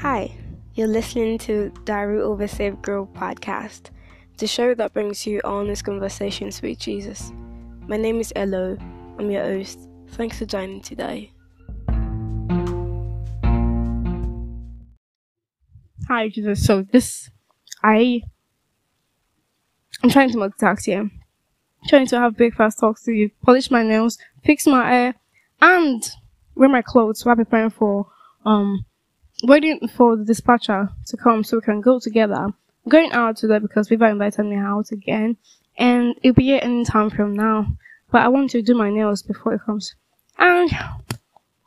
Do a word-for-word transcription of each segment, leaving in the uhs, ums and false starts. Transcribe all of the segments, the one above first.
Hi, you're listening to Diary of a Saved Girl podcast, the show that brings you honest conversations with Jesus. My name is Elo. I'm your host. Thanks for joining today. Hi, Jesus. So this, I, I'm trying to multitask here. I'm trying to have breakfast, talk to you, polish my nails, fix my hair, and wear my clothes while preparing for um. waiting for the dispatcher to come so we can go together. I'm going out today because Viva invited me out again, and it'll be here any time from now. But I want to do my nails before it comes. And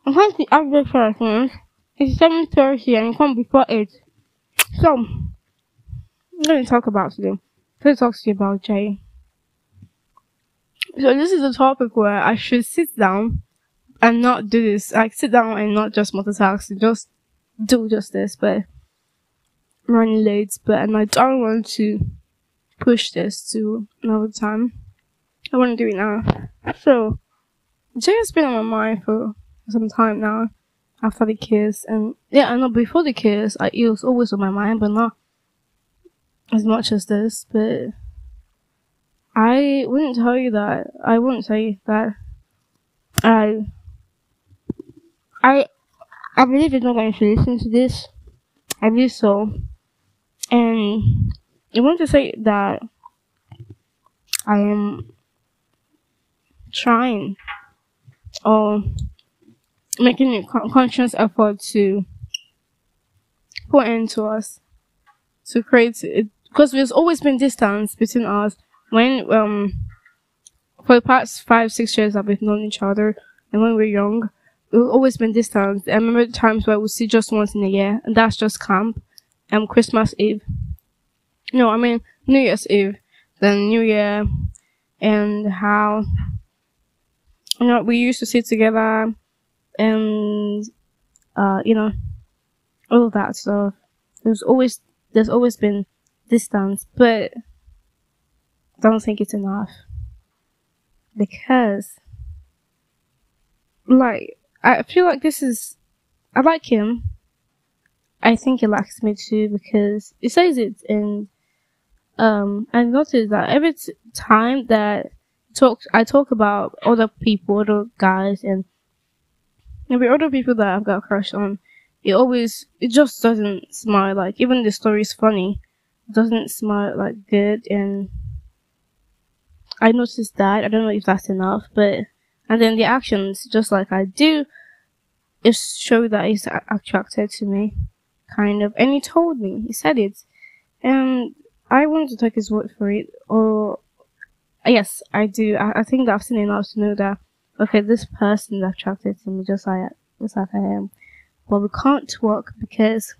I'm going to have breakfast. It's seven thirty, and it comes before eight. So I'm going to talk about today. I'm going to talk to you about Jay. So this is a topic where I should sit down and not do this. Like sit down and not just multitask. Just do just this, but I'm running late, but and I don't want to push this to another time. I want to do it now. So Jay has been on my mind for some time now, after the kiss, and yeah, I know before the kiss I it was always on my mind, but not as much as this. But I wouldn't tell you that I wouldn't tell you that I I I believe it's not going to listen to this. I believe so. And I want to say that I am trying or making a conscious effort to put into us, to create it. Because there's always been distance between us. When, um, for the past five, six years that we've known each other, and when we're young, we've always been distant. I remember the times where we see just once in a year, and that's just camp, um, Christmas Eve. No, I mean New Year's Eve, then New Year, and how, you know, we used to sit together, and uh, you know, all of that stuff. There's always there's always been distance, but I don't think it's enough because, like, I feel like this is, I like him. I think he likes me too because he says it, and um, I noticed that every t- time that talk, I talk about other people, other guys, and maybe other people that I've got a crush on, it always, it just doesn't smile. Like, even the story is funny, it doesn't smile like good, and I noticed that. I don't know if that's enough, but. And then the actions, just like I do, is show that he's attracted to me, kind of. And he told me, he said it. And I want to take his word for it, or, yes, I do. I, I think that I've seen enough to know that, okay, this person is attracted to me just like, just like I am. But we can't talk because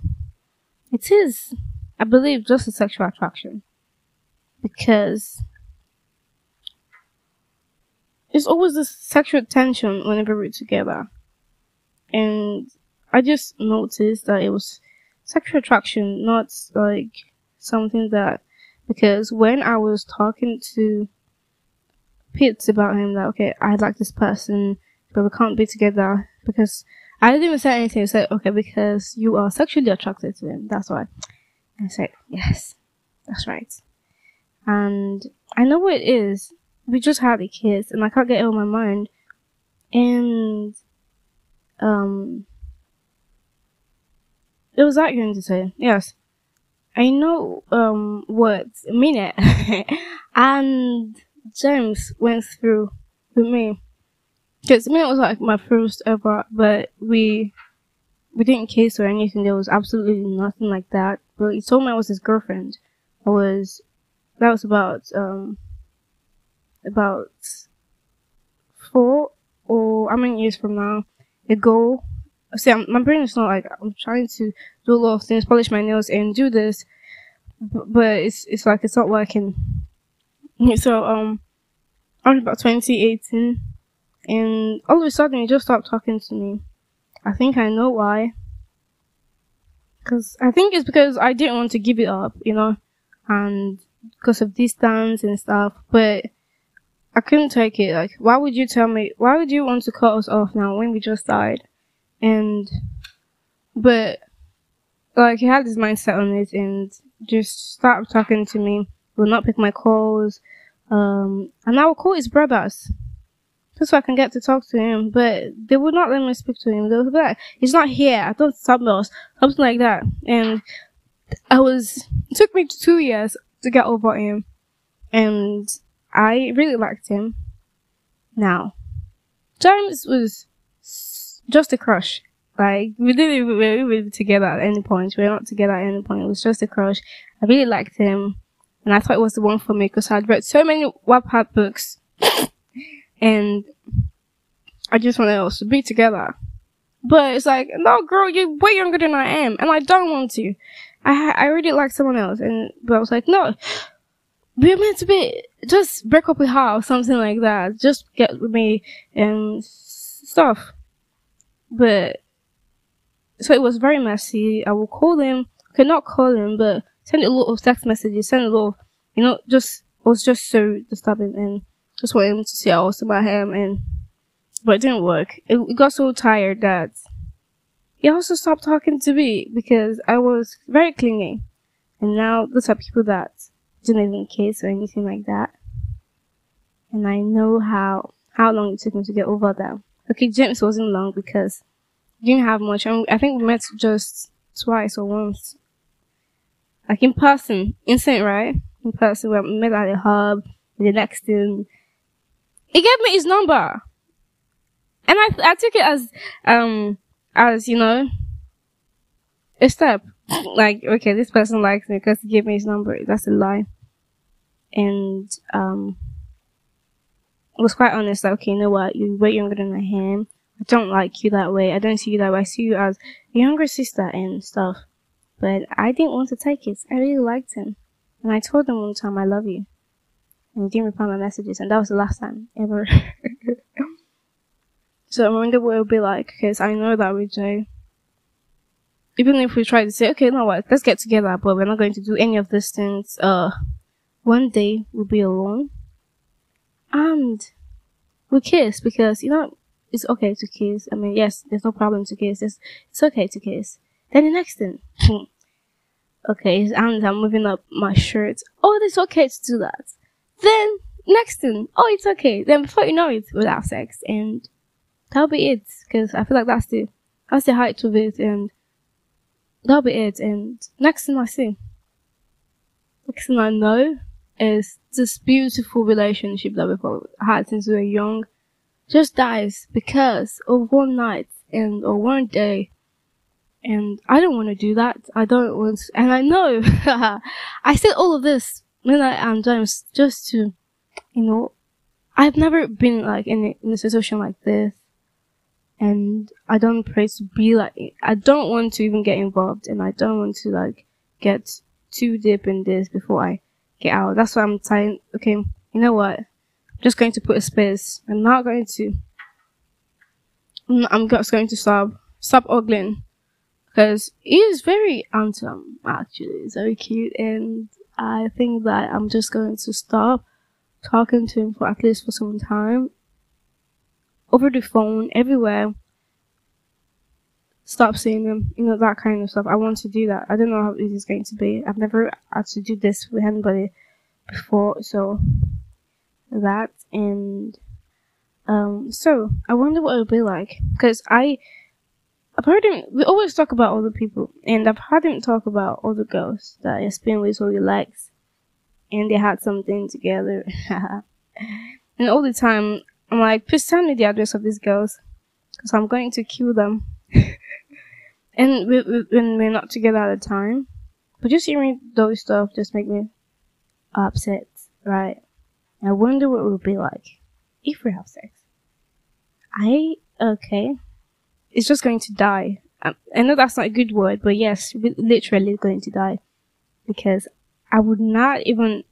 it is, I believe, just a sexual attraction. Because it's always this sexual tension whenever we're together. And I just noticed that it was sexual attraction, not like something that, because when I was talking to Pitts about him, that, okay, I like this person, but we can't be together because I didn't even say anything. I said, okay, because you are sexually attracted to him. That's why. I said, yes, that's right. And I know what it is. We just had a kiss, and I can't get it out of my mind. And, um, it was that going to say, yes. I know, um, what, a minute. And James went through with me. Because a minute was like my first ever, but we, we didn't kiss or anything. There was absolutely nothing like that. But he told me I was his girlfriend. I was, that was about, um, about four or how many years from now ago. See, I'm, my brain is not like, I'm trying to do a lot of things, polish my nails and do this, but, but it's it's like it's not working. So um, I was about twenty eighteen, and all of a sudden he just stopped talking to me. I think I know why. Cause I think it's because I didn't want to give it up, you know, and because of distance and stuff, but I couldn't take it. Like, why would you tell me? Why would you want to cut us off now when we just died? And, but like, he had his mindset on it and just stopped talking to me, would not pick my calls, um, and I would call his brothers just so I can get to talk to him, but they would not let me speak to him. They would be like, he's not here, I thought something else, something like that. And I was, it took me two years to get over him, and I really liked him. Now, James was just a crush. Like, we didn't even, we were even together at any point. We were not together at any point. It was just a crush. I really liked him. And I thought it was the one for me because I'd read so many Wattpad books. And I just wanted us to be together. But it's like, no, girl, you're way younger than I am. And I don't want to. I I really like someone else. And but I was like, no, we're meant to be. Just break up with her or something like that. Just get with me and stuff. But so it was very messy. I would call him. Okay, not call him, but send a lot of text messages. Send a lot of, you know, just, I was just so disturbing and just wanted him to see how I was about him. And but it didn't work. It, it got so tired that he also stopped talking to me because I was very clingy. And now those are people that didn't even kiss or anything like that. And I know how, how long it took me to get over them. Okay, James wasn't long because we didn't have much. I, mean, I think we met just twice or once. Like in person. Instant, right? In person. We met at a hub. The next thing, he gave me his number. And I, I took it as, um, as, you know, a step. Like, okay, this person likes me because he gave me his number. That's a lie. And, um, I was quite honest, like, okay, you know what, you're way younger than I am. I don't like you that way. I don't see you that way. I see you as a younger sister and stuff. But I didn't want to take it. I really liked him. And I told him one time, I love you. And he didn't reply my messages. And that was the last time ever. So I wonder what it would be like. Because I know that with Jay, even if we try to say, okay, you know what, let's get together. But we're not going to do any of these things. Uh, one day we'll be alone. And we'll kiss. Because, you know, it's okay to kiss. I mean, yes, there's no problem to kiss. It's, it's okay to kiss. Then the next thing. Okay, his hands are moving up my shirt. Oh, it's okay to do that. Then, next thing. Oh, it's okay. Then before you know it, we'll have sex. And that'll be it. Because I feel like that's the, that's the height of it. And that'll be it. And next thing I see. Next thing I know is this beautiful relationship that we've had since we were young just dies because of one night and or one day. And I don't want to do that. I don't want to, and I know I said all of this when I am James just to, you know, I've never been like in a, in a situation like this, and I don't pray to be like, I don't want to even get involved, and I don't want to like get too deep in this before I get out. That's why I'm saying, okay, you know what? Just going to put a space. I'm not going to. I'm just going to stop. Stop ogling. Because he is very handsome, actually. He's very cute. And I think that I'm just going to stop talking to him for at least for some time. Over the phone, everywhere. Stop seeing him. You know, that kind of stuff. I want to do that. I don't know how easy it's going to be. I've never had to do this with anybody before. So that, and um so I wonder what it'll be like, because I I've heard him, we always talk about all the people, and I've heard him talk about all the girls that he's been with or he likes, and they had something together. And all the time I'm like, please send me the address of these girls because I'm going to kill them. And we, we, when we're not together at the time, but just hearing those stuff just make me upset, right? I wonder what it would be like if we have sex. I, okay. It's just going to die. Um, I know that's not a good word, but yes, we're literally going to die. Because I would not even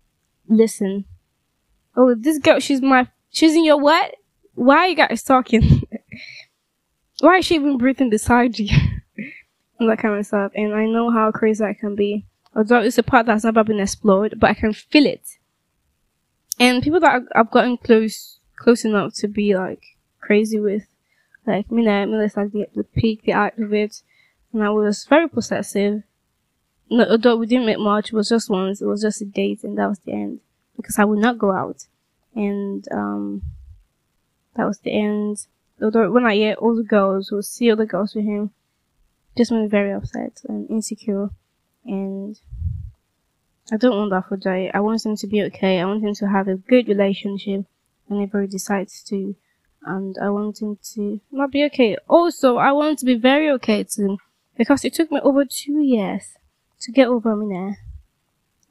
listen. Oh, this girl, she's my, she's in your what? Why are you guys talking? Why is she even breathing beside you? And that kind of stuff. And I know how crazy I can be. Although it's a part that's never been explored, but I can feel it. And people that I've gotten close, close enough to be like crazy with, like Mina, Mina's like the, the peak, the act of it, and I was very possessive, No, although we didn't make much, it was just once, it was just a date, and that was the end. Because I would not go out. And, um, that was the end. Although when I hear all the girls who see other girls with him, just made me very upset and insecure. And I don't want that for Jay. I want him to be okay. I want him to have a good relationship whenever he decides to. And I want him to not be okay. Also, I want him to be very okay too. Because it took me over two years to get over me now.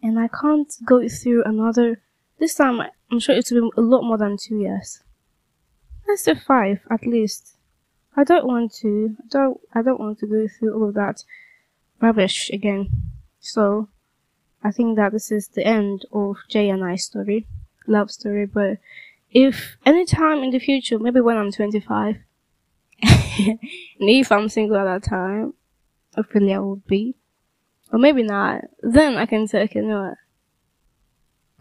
And I can't go through another... This time, I'm sure it will be a lot more than two years. Let's say five, at least. I don't want to. I don't, I don't want to go through all of that rubbish again. So, I think that this is the end of Jay and I's story. Love story, but... If any time in the future, maybe when I'm twenty-five, and if I'm single at that time, hopefully I will be, or maybe not, then I can say, okay, you know what?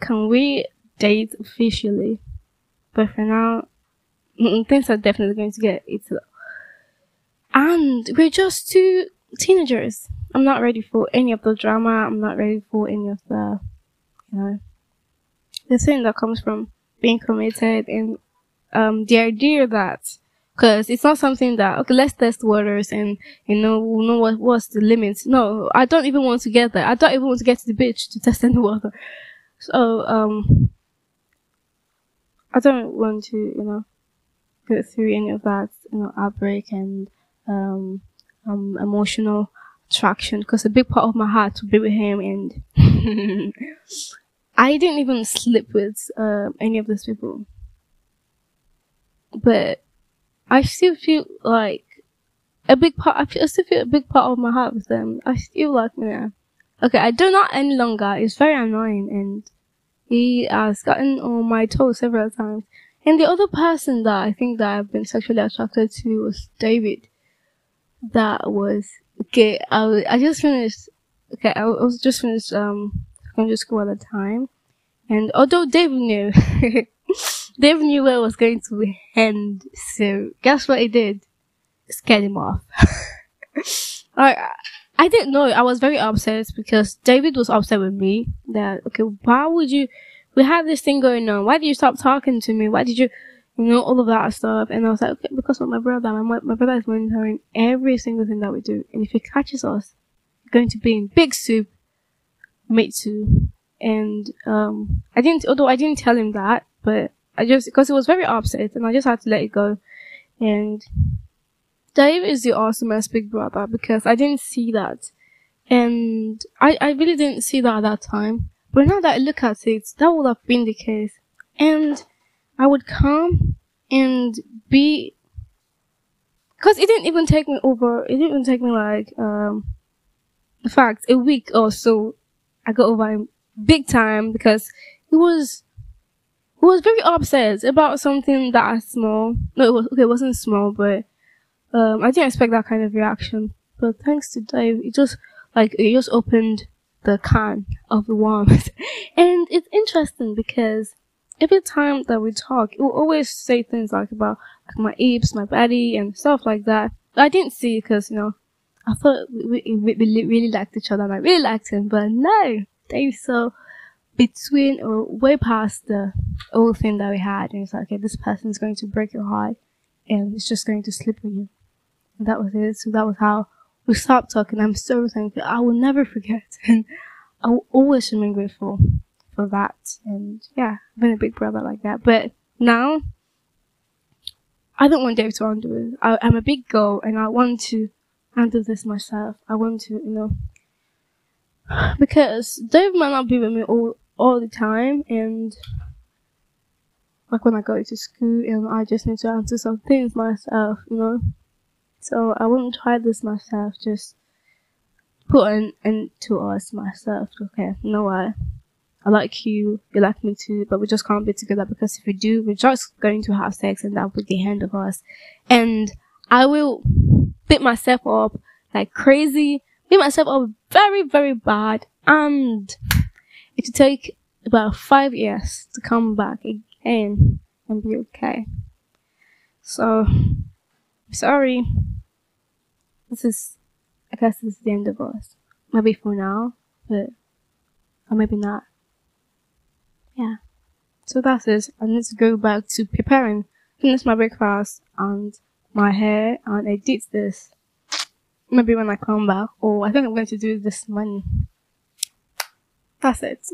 Can we date officially? But for now, things are definitely going to get it. And we're just two teenagers. I'm not ready for any of the drama. I'm not ready for any of the, you know, the thing that comes from being committed, and um the idea that, because it's not something that, okay, let's test waters and, you know, we'll know what what's the limits. No, I don't even want to get there. I don't even want to get to the beach to test any water. So um I don't want to, you know, go through any of that, you know, outbreak and um um emotional attraction, because a big part of my heart will be with him. And I didn't even sleep with uh, any of those people, but I still feel like a big part. I, feel, I still feel a big part of my heart with them. I still like them. Yeah. Okay, I do not any longer. It's very annoying, and he has gotten on my toes several times. And the other person that I think that I've been sexually attracted to was David. That was okay. I was, I just finished. Okay, I was just finished. Um. Secondary school at the time, and although Dave knew Dave knew where it was going to end, so guess what he did? It scared him off. I, I didn't know. I was very upset because David was upset with me that, okay, why would you, we had this thing going on, why did you stop talking to me, why did you, you know, all of that stuff. And I was like, okay, because of my brother. My, my brother is monitoring every single thing that we do, and if he catches us, we're going to be in big soup. Me too. And um I didn't, although I didn't tell him that, but I just, because he was very upset, and I just had to let it go. And Dave is the awesomest big brother, because I didn't see that, and I I really didn't see that at that time. But now that I look at it, that would have been the case, and I would come and be, because it didn't even take me over. It didn't even take me like um, in fact, a week or so. I got over him big time, because he was, he was very upset about something that was small. No, it was, okay, it wasn't small, but, um, I didn't expect that kind of reaction. But thanks to Dave, it just, like, it just opened the can of the worms. And it's interesting because every time that we talk, it will always say things like about, like, my hips, my body, and stuff like that. I didn't see, because, you know, I thought we, we, we really liked each other, and I really liked him, but no, they saw between or way past the whole thing that we had, and it's like, okay, this person is going to break your heart, and it's just going to sleep with you. And that was it. So that was how we stopped talking. I'm so thankful. I will never forget, and I will always remain grateful for that. And yeah, I've been a big brother like that. But now, I don't want Dave to undo it. I, I'm a big girl, and I want to undo this myself. I want to, you know, because Dave might not be with me all all the time, and like when I go to school, and I just need to answer some things myself, you know. So I wouldn't try this myself. Just put an end to us myself. Okay, you know what? I like you. You like me too, but we just can't be together, because if we do, we're just going to have sex, and that will be the end of us. And I will beat myself up like crazy, beat myself up very, very bad, and it would take about five years to come back again and be okay. So, sorry. This is, I guess this is the end of us. maybe for now, but or maybe not. Yeah. So that's it. I need to go back to preparing, finish my breakfast and my hair, and edit this. Maybe when I come back, or I think I'm going to do this morning. That's it.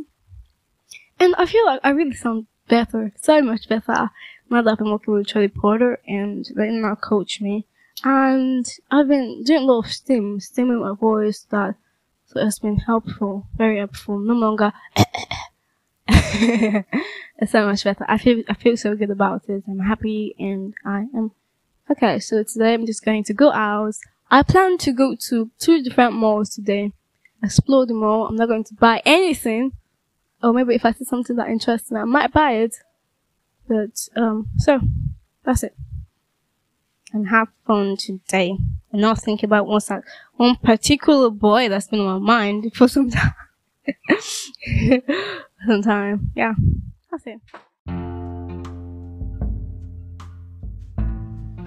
And I feel like I really sound better, so much better, now that I've been working with Charlie Porter and letting her coach me. And I've been doing a lot of steam, steaming my voice, that so it's been helpful, very helpful. No longer. It's so much better. I feel I feel so good about it. I'm happy and I am okay. So today I'm just going to go out. I plan to go to two different malls today, explore the mall. I'm not going to buy anything, or maybe if I see something that interests me, I might buy it. But um, so that's it. And have fun today, and not think about one one particular boy that's been on my mind for some time. Sometime, yeah, that's it.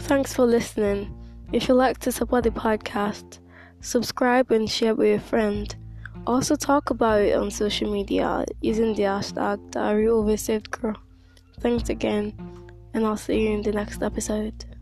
Thanks for listening. If you'd like to support the podcast, subscribe and share with your friend. Also talk about it on social media using the hashtag Diary of a Saved Girl. Thanks again, and I'll see you in the next episode.